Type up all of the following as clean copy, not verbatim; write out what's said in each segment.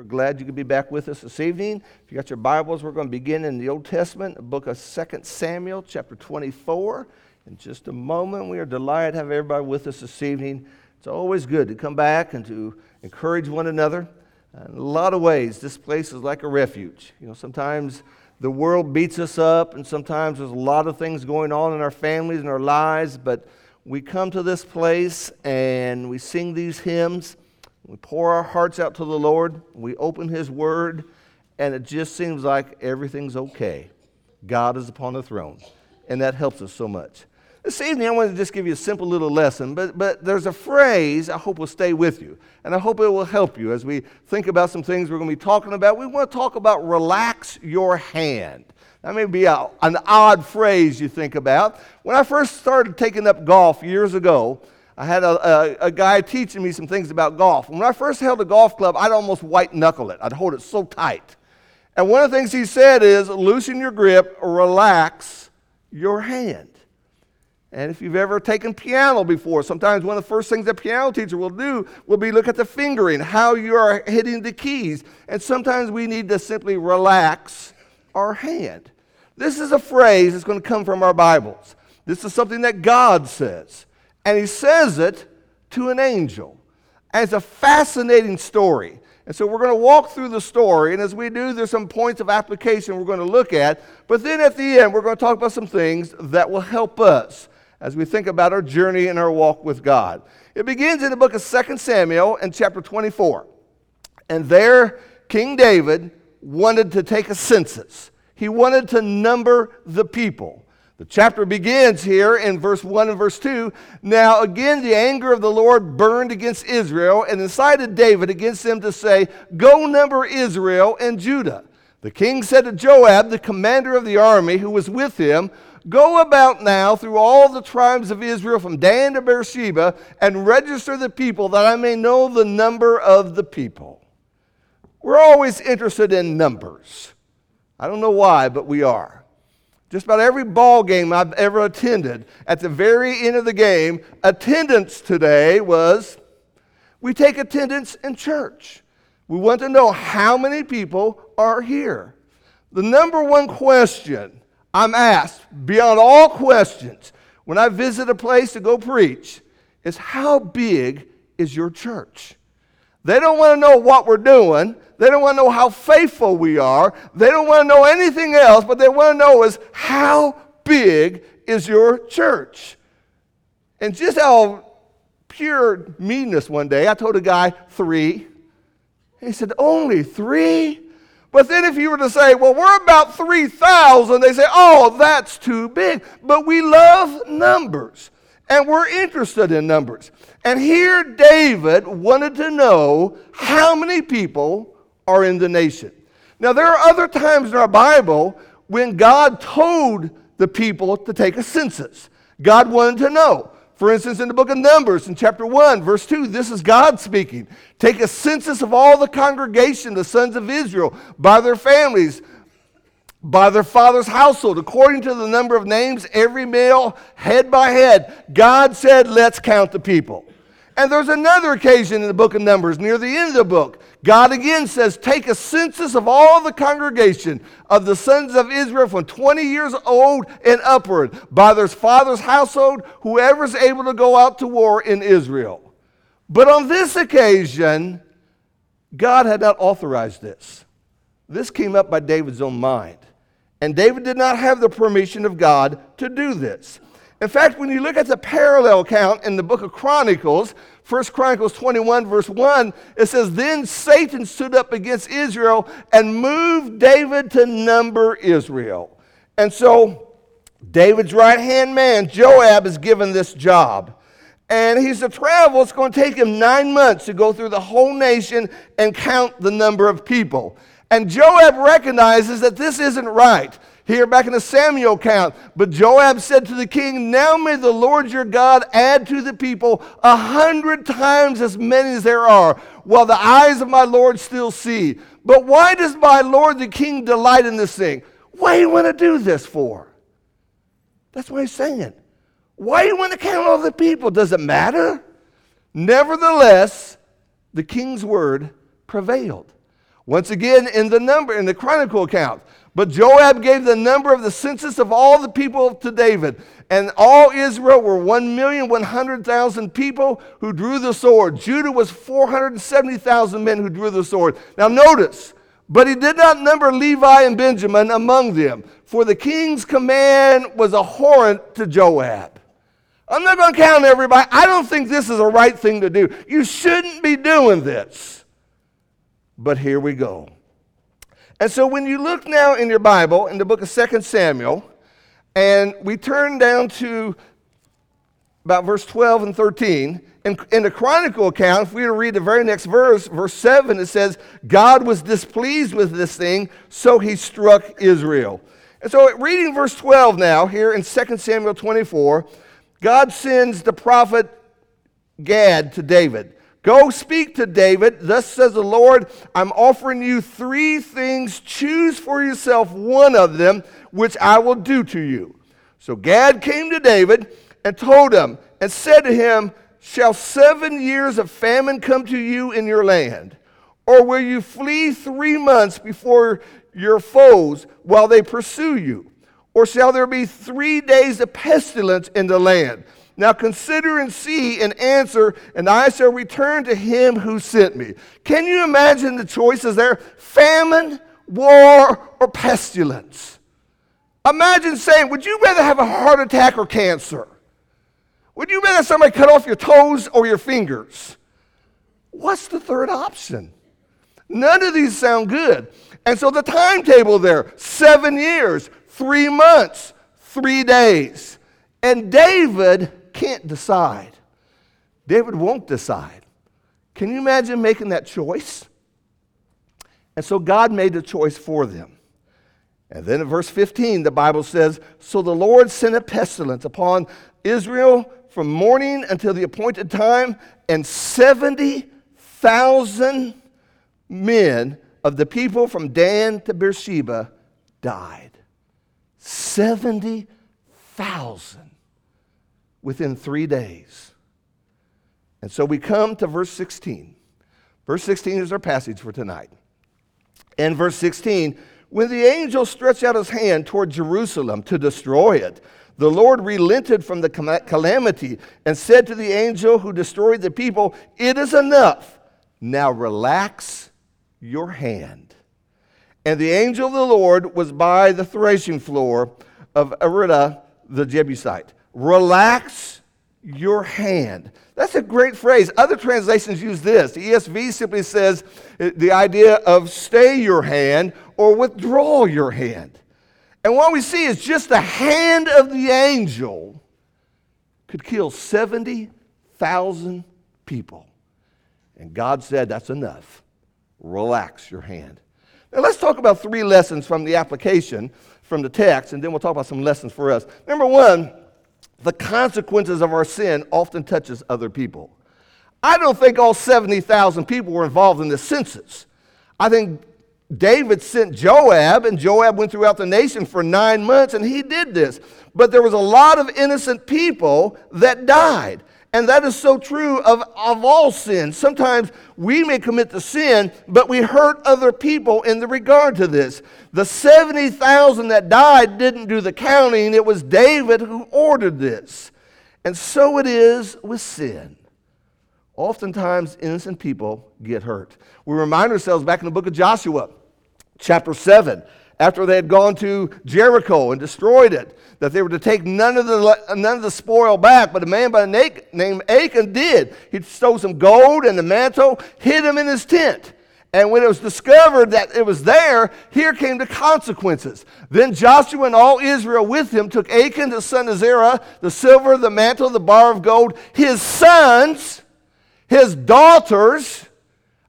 We're glad you could be back with us this evening. If you got your Bibles, we're going to begin in the Old Testament, the book of 2 Samuel, chapter 24. In just a moment, we are delighted to have everybody with us this evening. It's always good to come back and to encourage one another. In a lot of ways, this place is like a refuge. You know, sometimes the world beats us up, and sometimes there's a lot of things going on in our families and our lives, but we come to this place and we sing these hymns. We pour our hearts out to the Lord, we open His Word, and it just seems like everything's okay. God is upon the throne, and that helps us so much. This evening, I want to just give you a simple little lesson, but there's a phrase I hope will stay with you, and I hope it will help you as we think about some things we're going to be talking about. We want to talk about relax your hand. That may be an odd phrase you think about. When I first started taking up golf years ago, I had a guy teaching me some things about golf. And when I first held a golf club, I'd almost white-knuckle it. I'd hold it so tight. And one of the things he said is, loosen your grip, relax your hand. And if you've ever taken piano before, sometimes one of the first things a piano teacher will do will be look at the fingering, how you are hitting the keys. And sometimes we need to simply relax our hand. This is a phrase that's going to come from our Bibles. This is something that God says. And He says it to an angel. And it's a fascinating story. And so we're going to walk through the story. And as we do, there's some points of application we're going to look at. But then at the end, we're going to talk about some things that will help us as we think about our journey and our walk with God. It begins in the book of 2 Samuel in chapter 24. And there, King David wanted to take a census. He wanted to number the people. The chapter begins here in verse 1 and verse 2. Now again the anger of the Lord burned against Israel and incited David against them to say, Go number Israel and Judah. The king said to Joab, the commander of the army who was with him, Go about now through all the tribes of Israel from Dan to Beersheba and register the people that I may know the number of the people. We're always interested in numbers. I don't know why, but we are. Just about every ball game I've ever attended, at the very end of the game, attendance today was, we take attendance in church. We want to know how many people are here. The number one question I'm asked, beyond all questions, when I visit a place to go preach, is how big is your church? They don't want to know what we're doing. They don't want to know how faithful we are. They don't want to know anything else, but they want to know is how big is your church? And just out of pure meanness one day, I told a guy 3. He said, only 3? But then if you were to say, well, we're about 3,000, they say, oh, that's too big. But we love numbers. And we're interested in numbers. And here David wanted to know how many people are in the nation. Now there are other times in our Bible when God told the people to take a census. God wanted to know. For instance, in the book of Numbers, in chapter 1, verse 2, this is God speaking. Take a census of all the congregation, the sons of Israel, by their families, by their father's household, according to the number of names, every male, head by head. God said, let's count the people. And there's another occasion in the book of Numbers, near the end of the book. God again says, take a census of all the congregation of the sons of Israel from 20 years old and upward, by their father's household, whoever's able to go out to war in Israel. But on this occasion, God had not authorized this. This came up by David's own mind. And David did not have the permission of God to do this. In fact, when you look at the parallel account in the book of Chronicles, 1 Chronicles 21, verse 1, it says, Then Satan stood up against Israel and moved David to number Israel. And so David's right-hand man, Joab, is given this job. And he's to travel. It's going to take him 9 months to go through the whole nation and count the number of people. And Joab recognizes that this isn't right. Here back in the Samuel account, but Joab said to the king, Now may the Lord your God add to the people 100 times as many as there are, while the eyes of my Lord still see. But why does my Lord the king delight in this thing? Why do you want to do this for? That's why he's saying. Why do you want to count all the people? Does it matter? Nevertheless, the king's word prevailed. Once again, in the Chronicle account. But Joab gave the number of the census of all the people to David, and all Israel were 1,100,000 people who drew the sword. Judah was 470,000 men who drew the sword. Now notice, but he did not number Levi and Benjamin among them, for the king's command was abhorrent to Joab. I'm not going to count everybody. I don't think this is the right thing to do. You shouldn't be doing this. But here we go. And so when you look now in your Bible, in the book of 2 Samuel, and we turn down to about verse 12 and 13, in the Chronicle account, if we were to read the very next verse, verse 7, it says, God was displeased with this thing, so he struck Israel. And so reading verse 12 now, here in 2 Samuel 24, God sends the prophet Gad to David. Go speak to David, thus says the Lord, I'm offering you three things, choose for yourself one of them, which I will do to you. So Gad came to David and told him and said to him, shall 7 years of famine come to you in your land? Or will you flee 3 months before your foes while they pursue you? Or shall there be 3 days of pestilence in the land? Now consider and see and answer, and I shall return to him who sent me. Can you imagine the choices there? Famine, war, or pestilence. Imagine saying, would you rather have a heart attack or cancer? Would you rather somebody cut off your toes or your fingers? What's the third option? None of these sound good. And so the timetable there, 7 years, 3 months, 3 days. And David can't decide. David won't decide. Can you imagine making that choice? And so God made the choice for them. And then in verse 15, the Bible says, so the Lord sent a pestilence upon Israel from morning until the appointed time, and 70,000 men of the people from Dan to Beersheba died. 70,000. Within 3 days. And so we come to verse 16. Verse 16 is our passage for tonight. In verse 16, when the angel stretched out his hand toward Jerusalem to destroy it, the Lord relented from the calamity and said to the angel who destroyed the people, it is enough. Now relax your hand. And the angel of the Lord was by the threshing floor of Araunah the Jebusite. Relax your hand. That's a great phrase. Other translations use this. The ESV simply says the idea of stay your hand or withdraw your hand. And what we see is just the hand of the angel could kill 70,000 people. And God said, that's enough. Relax your hand. Now let's talk about three lessons from the application, from the text, and then we'll talk about some lessons for us. Number one, the consequences of our sin often touches other people. I don't think all 70,000 people were involved in this census. I think David sent Joab, and Joab went throughout the nation for 9 months, and he did this. But there was a lot of innocent people that died. And that is so true of all sin. Sometimes we may commit the sin, but we hurt other people in the regard to this. The 70,000 that died didn't do the counting. It was David who ordered this. And so it is with sin. Oftentimes, innocent people get hurt. We remind ourselves back in the book of Joshua, chapter 7, after they had gone to Jericho and destroyed it, that they were to take none of the spoil back. But a man by the name Achan did. He stole some gold and the mantle, hid him in his tent. And when it was discovered that it was there, here came the consequences. Then Joshua and all Israel with him took Achan, the son of Zerah, the silver, the mantle, the bar of gold, his sons, his daughters.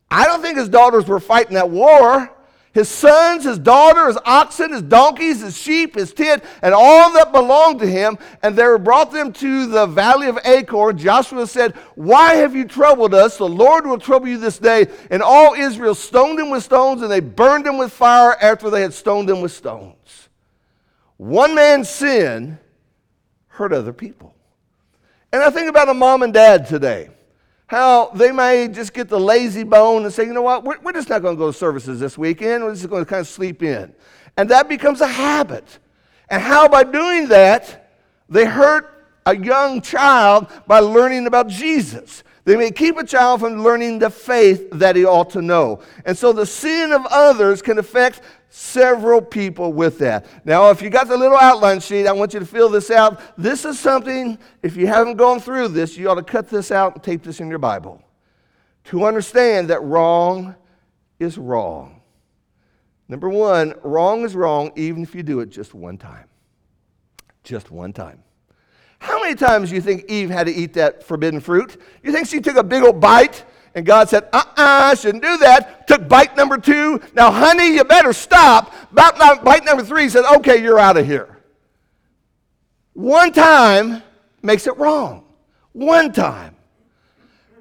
I don't think his daughters were fighting that war. His sons, his daughter, his oxen, his donkeys, his sheep, his tent, and all that belonged to him. And they brought them to the valley of Achor. Joshua said, why have you troubled us? The Lord will trouble you this day. And all Israel stoned him with stones, and they burned him with fire after they had stoned him with stones. One man's sin hurt other people. And I think about a mom and dad today. how they may just get the lazy bone and say, you know what, we're just not going to go to services this weekend. We're just going to kind of sleep in. And that becomes a habit. And how by doing that, they hurt a young child by learning about Jesus. They may keep a child from learning the faith that he ought to know. And so the sin of others can affect several people with that. Now, if you got the little outline sheet, I want you to fill this out. This is something, if you haven't gone through this, you ought to cut this out and tape this in your Bible. To understand that wrong is wrong. Number one, wrong is wrong even if you do it just one time. Just one time. How many times do you think Eve had to eat that forbidden fruit? You think she took a big old bite and God said, I shouldn't do that. Took bite number two. Now, honey, you better stop. Bite number three said, okay, you're out of here. One time makes it wrong. One time.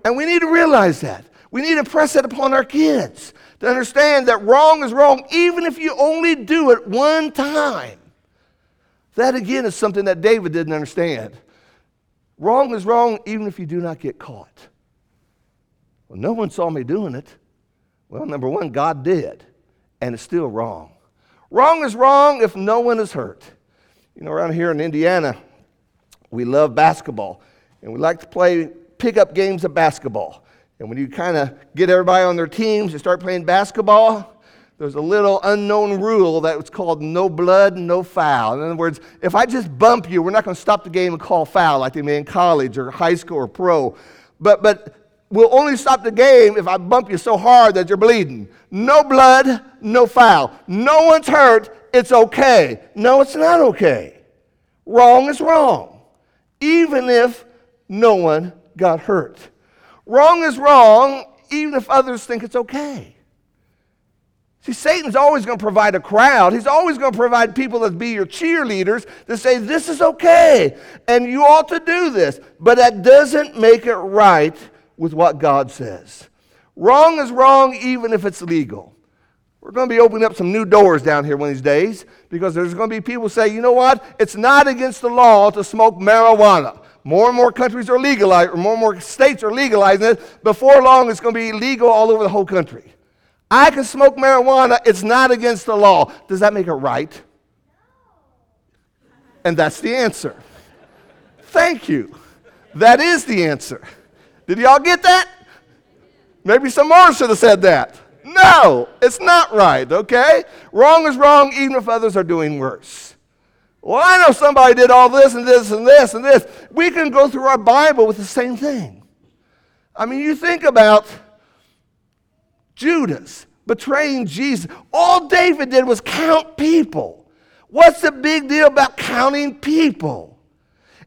And we need to realize that. We need to impress that upon our kids to understand that wrong is wrong even if you only do it one time. That, again, is something that David didn't understand. Wrong is wrong even if you do not get caught. Well, no one saw me doing it. Well, number one, God did, and it's still wrong. Wrong is wrong if no one is hurt. You know, around here in Indiana, we love basketball, and we like to play pickup games of basketball. And when you kind of get everybody on their teams and start playing basketball, there's a little unknown rule that was called no blood, no foul. In other words, if I just bump you, we're not going to stop the game and call foul like they may in college or high school or pro. But we'll only stop the game if I bump you so hard that you're bleeding. No blood, no foul. No one's hurt. It's okay. No, it's not okay. Wrong is wrong, even if no one got hurt. Wrong is wrong, even if others think it's okay. See, Satan's always going to provide a crowd. He's always going to provide people that be your cheerleaders to say, this is okay, and you ought to do this. But that doesn't make it right with what God says. Wrong is wrong even if it's legal. We're going to be opening up some new doors down here one of these days because there's going to be people who say, you know what, it's not against the law to smoke marijuana. More and more countries are legalizing, or more and more states are legalizing it. Before long, it's going to be illegal all over the whole country. I can smoke marijuana. It's not against the law. Does that make it right? And that's the answer. Thank you. That is the answer. Did y'all get that? Maybe some more should have said that. No, it's not right, okay? Wrong is wrong even if others are doing worse. Well, I know somebody did all this and this and this and this. We can go through our Bible with the same thing. I mean, you think about Judas betraying Jesus. All David did was count people. What's the big deal about counting people?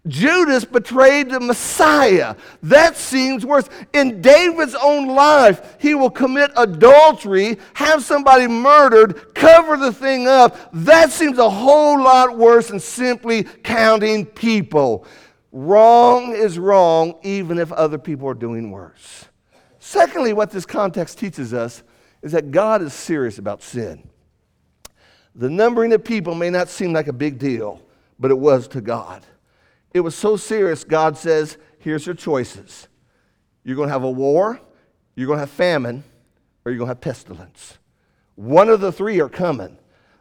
Judas betrayed the Messiah. That seems worse. In David's own life, he will commit adultery, have somebody murdered, cover the thing up. That seems a whole lot worse than simply counting people. Wrong is wrong, even if other people are doing worse. Secondly, what this context teaches us is that God is serious about sin. The numbering of people may not seem like a big deal, but it was to God. It was so serious, God says, here's your choices. You're going to have a war, you're going to have famine, or you're going to have pestilence. One of the three are coming.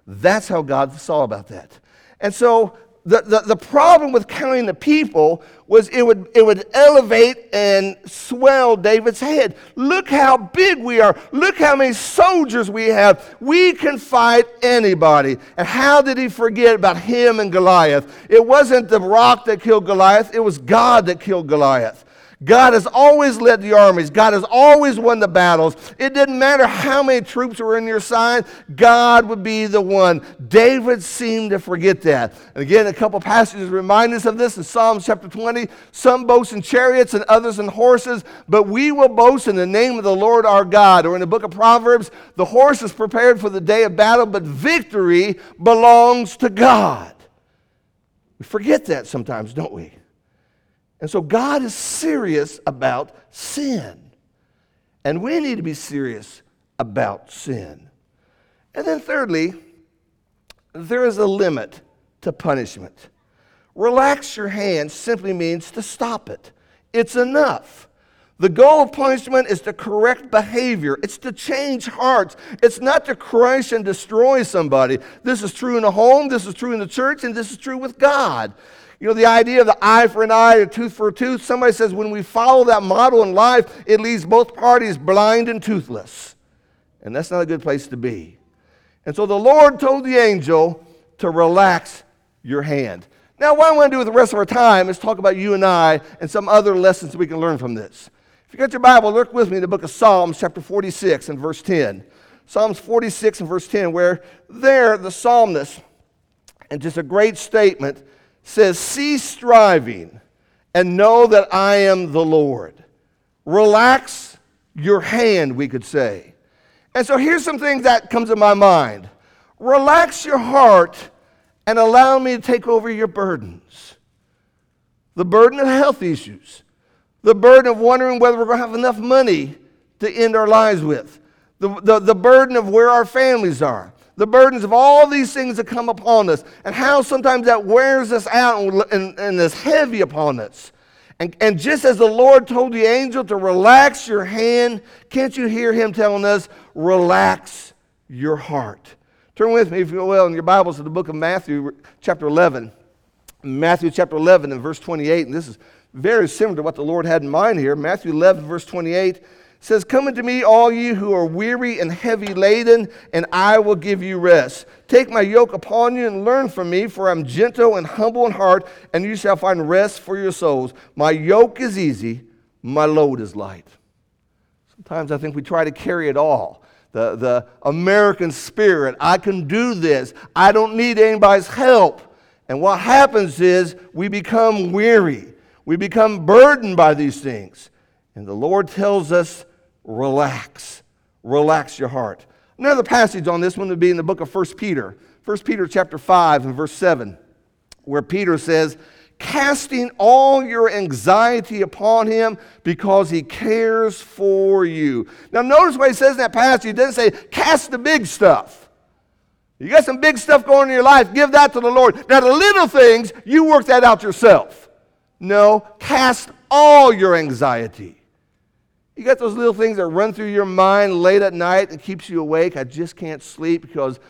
That's how God saw about that. And so The problem with counting the people was it would elevate and swell David's head. Look how big we are. Look how many soldiers we have. We can fight anybody. And how did he forget about him and Goliath? It wasn't the rock that killed Goliath. It was God that killed Goliath. God has always led the armies. God has always won the battles. It didn't matter how many troops were in your side. God would be the one. David seemed to forget that. And again, a couple passages remind us of this in Psalms chapter 20. Some boast in chariots and others in horses, but we will boast in the name of the Lord our God. Or in the book of Proverbs, the horse is prepared for the day of battle, but victory belongs to God. We forget that sometimes, don't we? And so God is serious about sin. And we need to be serious about sin. And then thirdly, there is a limit to punishment. Relax your hand simply means to stop it. It's enough. The goal of punishment is to correct behavior. It's to change hearts. It's not to crush and destroy somebody. This is true in the home, this is true in the church, and this is true with God. You know, the idea of the eye for an eye, a tooth for a tooth, somebody says when we follow that model in life, it leaves both parties blind and toothless. And that's not a good place to be. And so the Lord told the angel to relax your hand. Now, what I want to do with the rest of our time is talk about you and I and some other lessons we can learn from this. If you got your Bible, look with me in the book of Psalms, chapter 46 and verse 10. Psalms 46 and verse 10, where there the psalmist, and just a great statement, says, "Cease striving and know that I am the Lord." Relax your hand, we could say. And so here's some things that comes to my mind. Relax your heart and allow me to take over your burdens. The burden of health issues. The burden of wondering whether we're going to have enough money to end our lives with. The burden of where our families are. The burdens of all these things that come upon us. And how sometimes that wears us out and is heavy upon us. And just as the Lord told the angel to relax your hand, can't you hear him telling us, relax your heart? Turn with me, if you will, in your Bibles to the book of Matthew, chapter 11. Matthew chapter 11 and verse 28, and this is very similar to what the Lord had in mind here. Matthew 11, verse 28 says, "Come unto me, all you who are weary and heavy laden, and I will give you rest. Take my yoke upon you and learn from me, for I am gentle and humble in heart, and you shall find rest for your souls. My yoke is easy, my load is light." Sometimes I think we try to carry it all. The American spirit, I can do this. I don't need anybody's help. And what happens is we become weary. We become burdened by these things. And the Lord tells us, relax. Relax your heart. Another passage on this one would be in the book of 1 Peter. 1 Peter chapter 5 and verse 7, where Peter says, "Casting all your anxiety upon him because he cares for you." Now notice what he says in that passage. He doesn't say, cast the big stuff. You got some big stuff going on in your life, give that to the Lord. Now the little things, you work that out yourself. No, cast all your anxiety. You got those little things that run through your mind late at night and keeps you awake. I just can't sleep because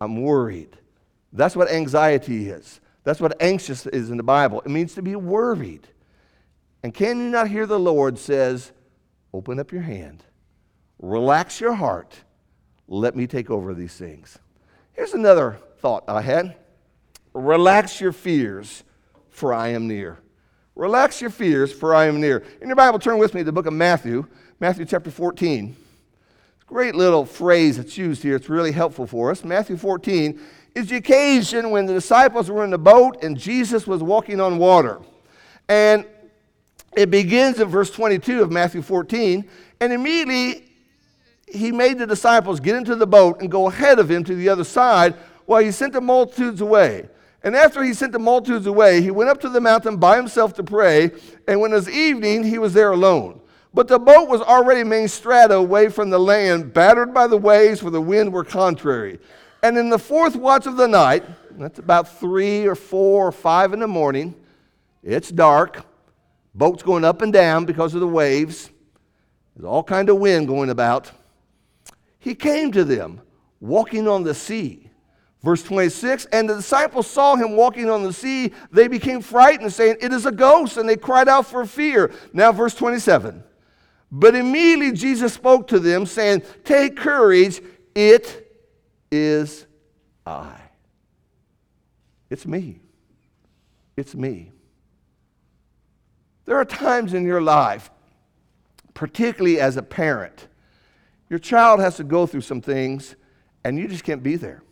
I'm worried. That's what anxiety is. That's what anxious is in the Bible. It means to be worried. And can you not hear the Lord says, open up your hand, relax your heart, let me take over these things. Here's another thought I had. Relax your fears, for I am near. Relax your fears, for I am near. In your Bible, turn with me to the book of Matthew, Matthew chapter 14. Great little phrase that's used here. It's really helpful for us. Matthew 14 is the occasion when the disciples were in the boat and Jesus was walking on water. And it begins in verse 22 of Matthew 14, and immediately he made the disciples get into the boat and go ahead of him to the other side while he sent the multitudes away. And after he sent the multitudes away, he went up to the mountain by himself to pray, and when it was evening, he was there alone. But the boat was already main strata away from the land, battered by the waves, for the wind were contrary. And in the fourth watch of the night, that's about 3 or 4 or 5 in the morning, it's dark, boat's going up and down because of the waves, there's all kind of wind going about. He came to them, walking on the sea. Verse 26, and the disciples saw him walking on the sea. They became frightened, saying, it is a ghost, and they cried out for fear. Now verse 27, but immediately Jesus spoke to them, saying, take courage, it is I. It's me. It's me. There are times in your life, particularly as a parent, your child has to go through some things, and you just can't be there.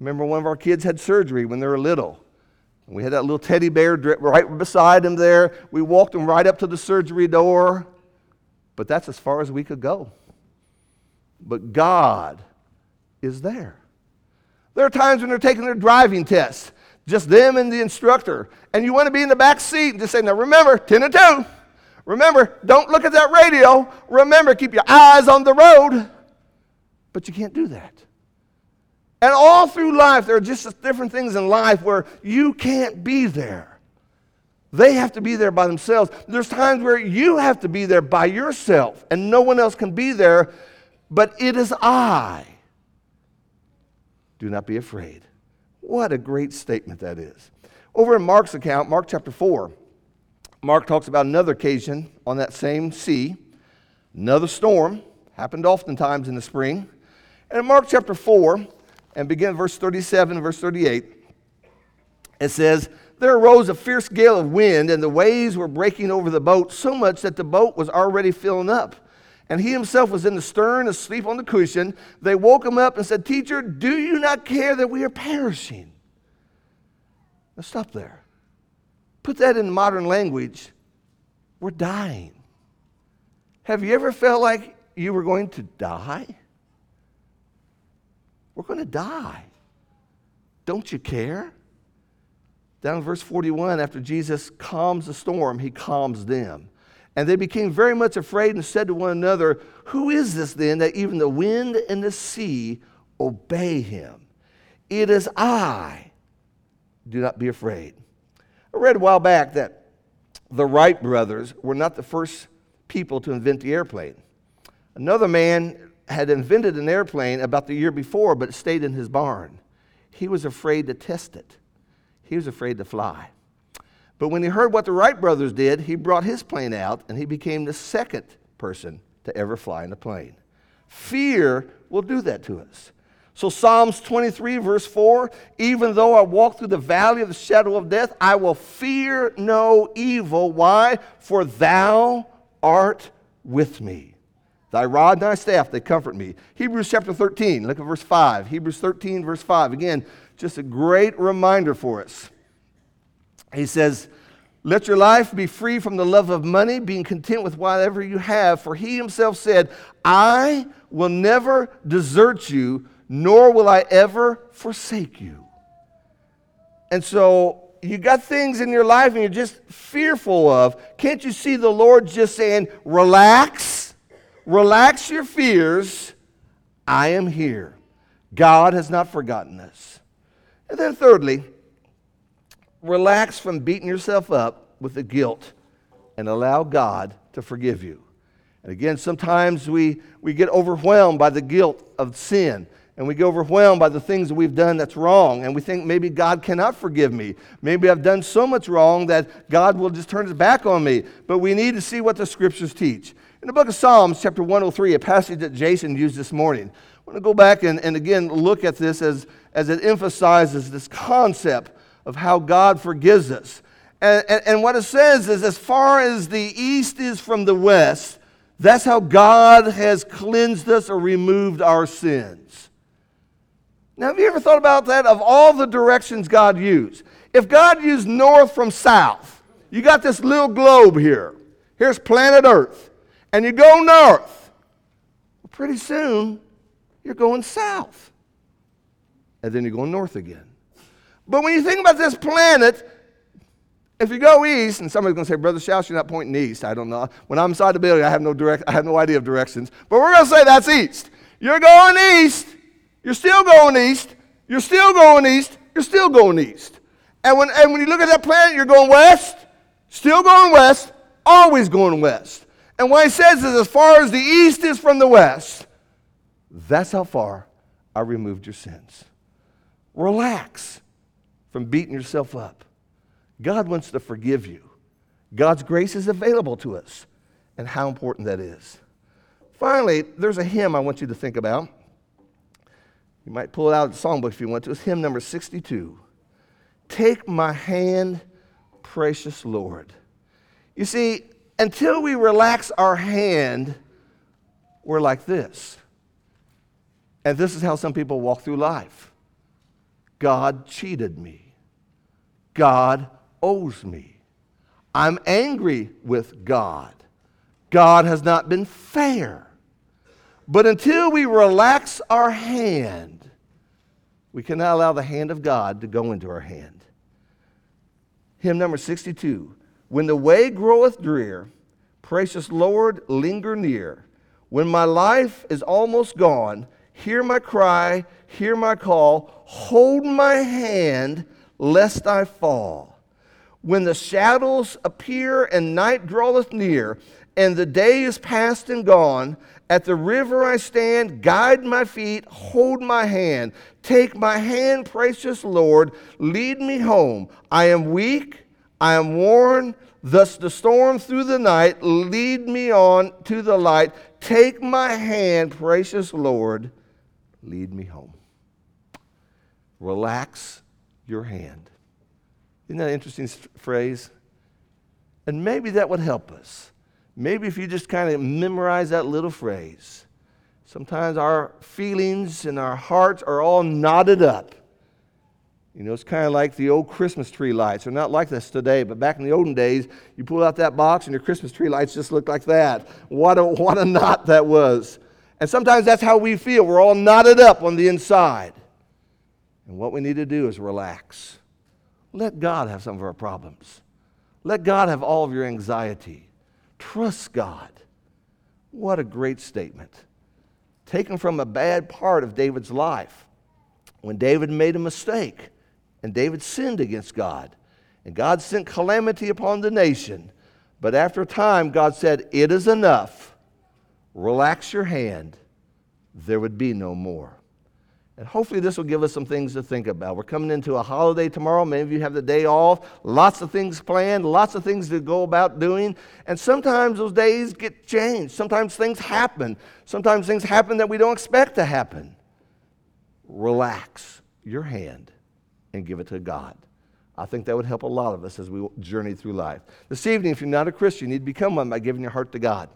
Remember, one of our kids had surgery when they were little. And we had that little teddy bear right beside him there. We walked him right up to the surgery door. But that's as far as we could go. But God is there. There are times when they're taking their driving tests, just them and the instructor. And you want to be in the back seat and just say, now remember, 10 and 2. Remember, don't look at that radio. Remember, keep your eyes on the road. But you can't do that. And all through life, there are just different things in life where you can't be there. They have to be there by themselves. There's times where you have to be there by yourself and no one else can be there, but it is I. Do not be afraid. What a great statement that is. Over in Mark's account, Mark chapter 4, Mark talks about another occasion on that same sea, another storm, happened oftentimes in the spring. And in Mark chapter 4, and begin verse 37, verse 38, it says, "There arose a fierce gale of wind, and the waves were breaking over the boat so much that the boat was already filling up. And he himself was in the stern, asleep on the cushion. They woke him up and said, 'Teacher, do you not care that we are perishing?'" Now stop there. Put that in modern language. We're dying. Have you ever felt like you were going to die? We're going to die. Don't you care? Down in verse 41, after Jesus calms the storm, he calms them. "And they became very much afraid and said to one another, 'Who is this then that even the wind and the sea obey him? It is I. Do not be afraid.'" I read a while back that the Wright brothers were not the first people to invent the airplane. Another man had invented an airplane about the year before, but it stayed in his barn. He was afraid to test it. He was afraid to fly. But when he heard what the Wright brothers did, he brought his plane out, and he became the second person to ever fly in a plane. Fear will do that to us. So Psalms 23, verse 4, "Even though I walk through the valley of the shadow of death, I will fear no evil." Why? "For thou art with me. Thy rod and thy staff, they comfort me." Hebrews chapter 13, look at verse 5. Hebrews 13, verse 5. Again, just a great reminder for us. He says, "Let your life be free from the love of money, being content with whatever you have. For he himself said, 'I will never desert you, nor will I ever forsake you.'" And so you got things in your life and you're just fearful of. Can't you see the Lord just saying, "Relax, relax your fears. I am here. God has not forgotten us." And then thirdly, relax from beating yourself up with the guilt and allow God to forgive you. And again, sometimes we get overwhelmed by the guilt of sin, and we get overwhelmed by the things that we've done that's wrong, and we think maybe God cannot forgive me. Maybe I've done so much wrong that God will just turn his back on me. But we need to see what the scriptures teach. In the book of Psalms, chapter 103, a passage that Jason used this morning, I want to go back and again look at this as it emphasizes this concept of how God forgives us. And what it says is, as far as the east is from the west, that's how God has cleansed us or removed our sins. Now, have you ever thought about that? Of all the directions God used, if God used north from south, you got this little globe here. Here's planet Earth. And you go north. Well, pretty soon, you're going south. And then you're going north again. But when you think about this planet, if you go east, and somebody's going to say, "Brother Shouse, you're not pointing east." I don't know. When I'm inside the building, I have no idea of directions. But we're going to say that's east. You're going east. You're still going east. You're still going east. You're still going east. And when you look at that planet, you're going west, still going west, always going west. And what he says is, as far as the east is from the west, that's how far I removed your sins. Relax from beating yourself up. God wants to forgive you. God's grace is available to us, and how important that is. Finally, there's a hymn I want you to think about. You might pull it out of the songbook if you want to. It's hymn number 62. "Take my hand, precious Lord." You see, until we relax our hand, we're like this. And this is how some people walk through life. God cheated me. God owes me. I'm angry with God. God has not been fair. But until we relax our hand, we cannot allow the hand of God to go into our hand. Hymn number 62. "When the way groweth drear, precious Lord, linger near. When my life is almost gone, hear my cry, hear my call, hold my hand, lest I fall. when the shadows appear and night draweth near, and the day is past and gone, at the river I stand, guide my feet, hold my hand. Take my hand, precious Lord, lead me home. I am weak, I am worn, thus the storm through the night, lead me on to the light. Take my hand, precious Lord, lead me home. Relax your hand. Isn't that an interesting phrase? And maybe that would help us. Maybe if you just kind of memorize that little phrase. Sometimes our feelings and our hearts are all knotted up. You know, it's kind of like the old Christmas tree lights. They're not like this today, but back in the olden days, you pull out that box and your Christmas tree lights just look like that. What a knot that was. And sometimes that's how we feel. We're all knotted up on the inside. And what we need to do is relax. Let God have some of our problems. Let God have all of your anxiety. Trust God. What a great statement. Taken from a bad part of David's life. When David made a mistake, and David sinned against God, and God sent calamity upon the nation. But after a time, God said, it is enough. Relax your hand. There would be no more. And hopefully this will give us some things to think about. We're coming into a holiday tomorrow. Many of you have the day off. Lots of things planned. Lots of things to go about doing. And sometimes those days get changed. Sometimes things happen. Sometimes things happen that we don't expect to happen. Relax your hand and give it to God. I think that would help a lot of us as we journey through life. This evening, if you're not a Christian, you need to become one by giving your heart to God.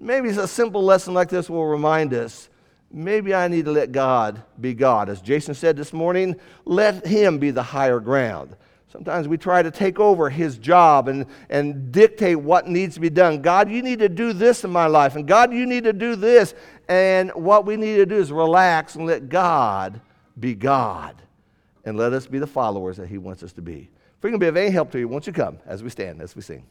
Maybe a simple lesson like this will remind us, maybe I need to let God be God. As Jason said this morning, let him be the higher ground. Sometimes we try to take over his job and dictate what needs to be done. God, you need to do this in my life. And God, you need to do this. And what we need to do is relax and let God be God. And let us be the followers that he wants us to be. If we can be of any help to you, won't you come as we stand, as we sing.